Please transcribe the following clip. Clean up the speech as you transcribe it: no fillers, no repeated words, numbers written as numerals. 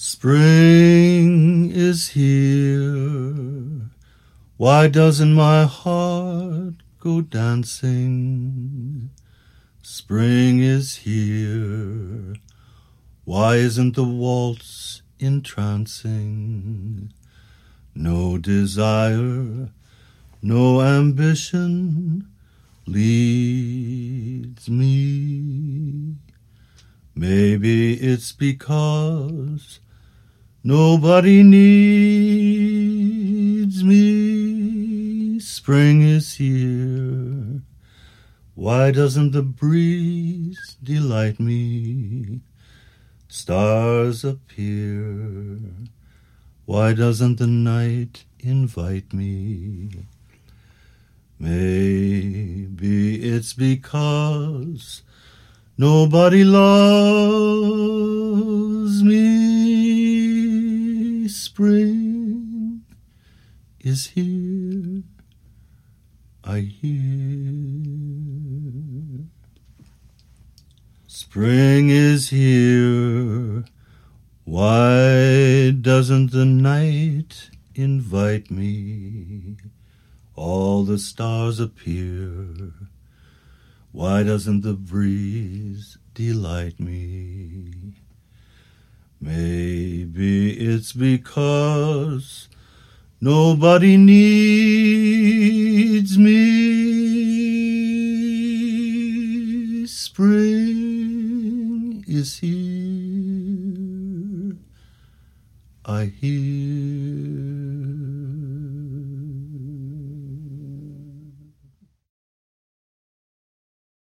Spring is here. Why doesn't my heart go dancing? Spring is here. Why isn't the waltz entrancing? No desire, no ambition leads me. Maybe it's because nobody needs me. Spring is here. Why doesn't the breeze delight me? Stars appear. Why doesn't the night invite me? Maybe it's because nobody loves me. Spring is here, I hear. Spring is here. Why doesn't the night invite me? All the stars appear. Why doesn't the breeze delight me? Maybe it's because nobody needs me. Spring is here. I hear.